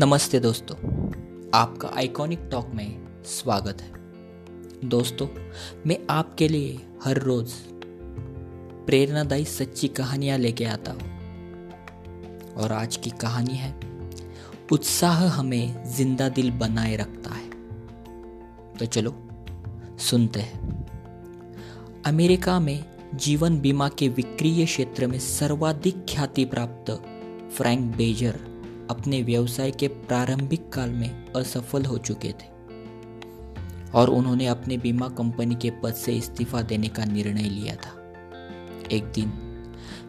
नमस्ते दोस्तों, आपका आइकॉनिक टॉक में स्वागत है। दोस्तों, मैं आपके लिए हर रोज़ प्रेरणादायी सच्ची कहानियाँ लेके आता हूँ। और आज की कहानी है उत्साह हमें जिंदा दिल बनाए रखता है। तो चलो सुनते हैं। अमेरिका में जीवन बीमा के विक्रीय क्षेत्र में सर्वाधिक ख्याति प्राप्त फ्रैंक बेजर अपने व्यवसाय के प्रारंभिक काल में असफल हो चुके थे और उन्होंने अपने बीमा कंपनी के पद से इस्तीफा देने का निर्णय लिया था। एक दिन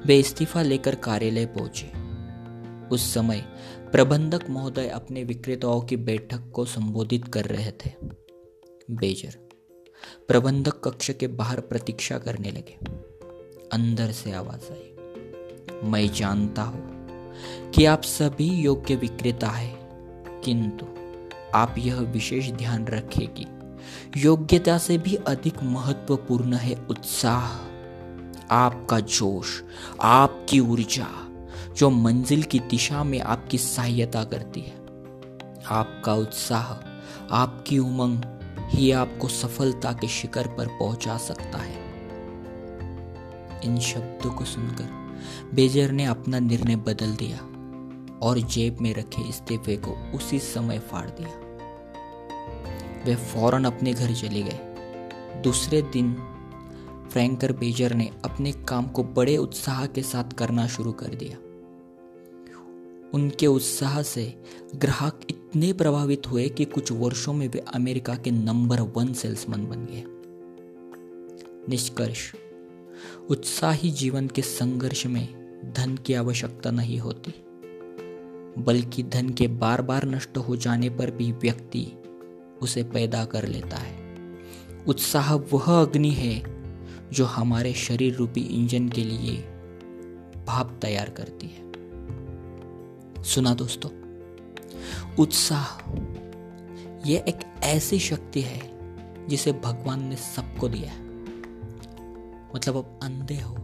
वे इस्तीफा लेकर कार्यालय पहुंचे। उस समय प्रबंधक महोदय अपने विक्रेताओं की बैठक को संबोधित कर रहे थे। बेजर प्रबंधक कक्ष के बाहर प्रतीक्षा करने लगे। अंदर से आवाज आई, मैं जानता हूं कि आप सभी योग्य विक्रेता हैं, किंतु आप यह विशेष ध्यान रखें कि योग्यता से भी अधिक महत्वपूर्ण है उत्साह, आपका जोश, आपकी ऊर्जा जो मंजिल की दिशा में आपकी सहायता करती है। आपका उत्साह, आपकी उमंग ही आपको सफलता के शिखर पर पहुंचा सकता है। इन शब्दों को सुनकर बेजर ने अपना निर्णय बदल दिया और जेब में रखे इस्तीफे को उसी समय फाड़ दिया। वे फौरन अपने घर चले गए। दूसरे दिन फ्रैंक बेजर ने अपने काम को बड़े उत्साह के साथ करना शुरू कर दिया। उनके उत्साह से ग्राहक इतने प्रभावित हुए कि कुछ वर्षों में वे अमेरिका के नंबर 1 सेल्समैन बन गए। निष्कर्ष, उत्साही जीवन के संघर्ष में धन की आवश्यकता नहीं होती, बल्कि धन के बार बार नष्ट हो जाने पर भी व्यक्ति उसे पैदा कर लेता है। उत्साह वह अग्नि है जो हमारे शरीर रूपी इंजन के लिए भाप तैयार करती है। सुना दोस्तों, उत्साह यह एक ऐसी शक्ति है जिसे भगवान ने सबको दिया है। मतलब आप अंधे हो,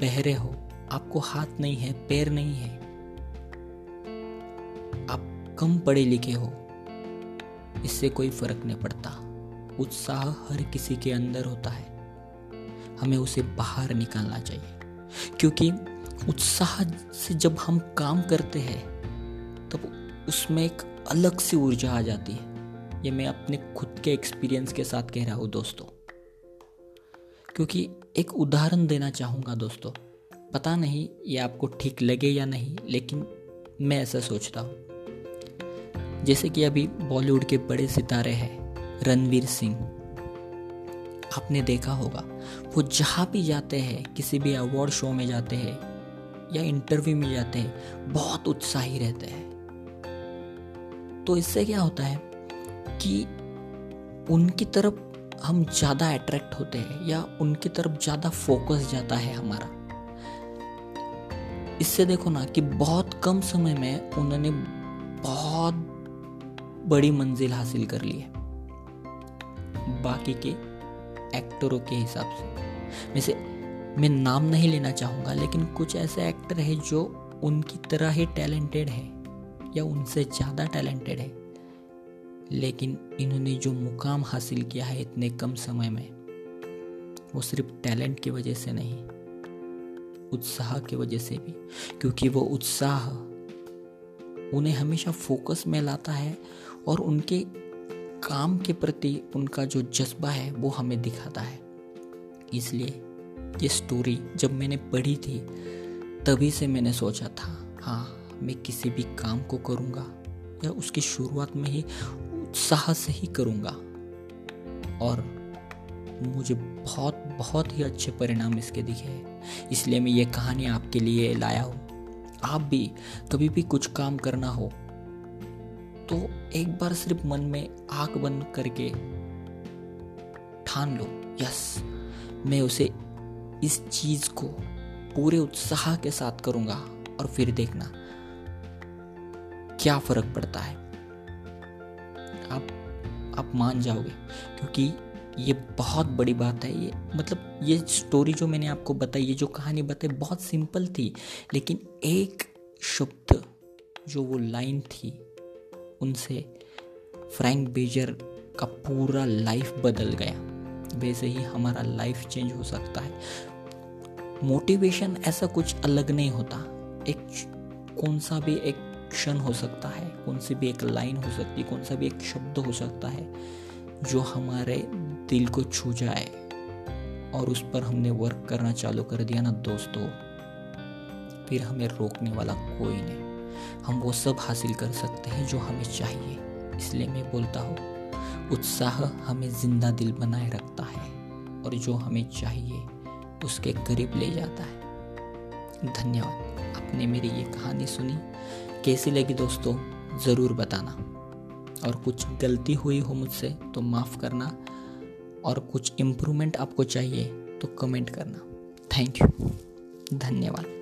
बहरे हो, आपको हाथ नहीं है, पैर नहीं है, आप कम पढ़े लिखे हो, इससे कोई फर्क नहीं पड़ता। उत्साह हर किसी के अंदर होता है, हमें उसे बाहर निकालना चाहिए, क्योंकि उत्साह से जब हम काम करते हैं तब उसमें एक अलग सी ऊर्जा आ जाती है। ये मैं अपने खुद के एक्सपीरियंस के साथ कह रहा हूँ दोस्तों, क्योंकि एक उदाहरण देना चाहूँगा दोस्तों। पता नहीं ये आपको ठीक लगे या नहीं, लेकिन मैं ऐसा सोचता हूँ। जैसे कि अभी बॉलीवुड के बड़े सितारे हैं, रणवीर सिंह, आपने देखा होगा वो जहाँ भी जाते हैं, किसी भी अवार्ड शो में जाते हैं या इंटरव्यू में जाते हैं, बहुत उत्साही रहते हैं। तो इससे क्या होता है कि उनकी तरफ हम ज़्यादा अट्रैक्ट होते हैं या उनकी तरफ ज़्यादा फोकस जाता है हमारा। इससे देखो ना कि बहुत कम समय में उन्होंने बहुत बड़ी मंजिल हासिल कर ली है बाकी के एक्टरों के हिसाब से। वैसे मैं नाम नहीं लेना चाहूँगा, लेकिन कुछ ऐसे एक्टर हैं जो उनकी तरह ही टैलेंटेड हैं या उनसे ज़्यादा टैलेंटेड है, लेकिन इन्होंने जो मुकाम हासिल किया है इतने कम समय में, वो सिर्फ टैलेंट की वजह से नहीं, उत्साह की वजह से भी, क्योंकि वो उत्साह उन्हें हमेशा फोकस में लाता है और उनके काम के प्रति उनका जो जज्बा है वो हमें दिखाता है। इसलिए ये स्टोरी जब मैंने पढ़ी थी तभी से मैंने सोचा था, हाँ, मैं किसी भी काम को करूँगा या उसकी शुरुआत में ही उत्साह से ही करूँगा, और मुझे बहुत बहुत ही अच्छे परिणाम इसके दिखे हैं। इसलिए मैं ये कहानी आपके लिए लाया हूँ। आप भी कभी भी कुछ काम करना हो तो एक बार सिर्फ मन में आंख बंद करके ठान लो, यस, मैं उसे, इस चीज़ को पूरे उत्साह के साथ करूँगा, और फिर देखना क्या फ़र्क पड़ता है। आप मान जाओगे, क्योंकि ये बहुत बड़ी बात है। ये मतलब ये स्टोरी जो मैंने आपको बताई, ये जो कहानी बताई, बहुत सिंपल थी, लेकिन एक शब्द जो वो लाइन थी उनसे फ्रैंक बेजर का पूरा लाइफ बदल गया। वैसे ही हमारा लाइफ चेंज हो सकता है। मोटिवेशन ऐसा कुछ अलग नहीं होता, एक कौन सा भी एक क्षण हो सकता है, कौन सी भी एक लाइन हो सकती है, कौन सा भी एक शब्द हो सकता है जो हमारे दिल को छू जाए, और उस पर हमने वर्क करना चालू कर दिया ना दोस्तों, फिर हमें रोकने वाला कोई नहीं। हम वो सब हासिल कर सकते हैं जो हमें चाहिए। इसलिए मैं बोलता हूँ, उत्साह हमें जिंदा दिल बनाए रखता है और जो हमें चाहिए उसके करीब ले जाता है। धन्यवाद, आपने मेरी ये कहानी सुनी। कैसी लगी दोस्तों ज़रूर बताना, और कुछ गलती हुई हो मुझसे तो माफ़ करना, और कुछ इम्प्रूवमेंट आपको चाहिए तो कमेंट करना। थैंक यू, धन्यवाद।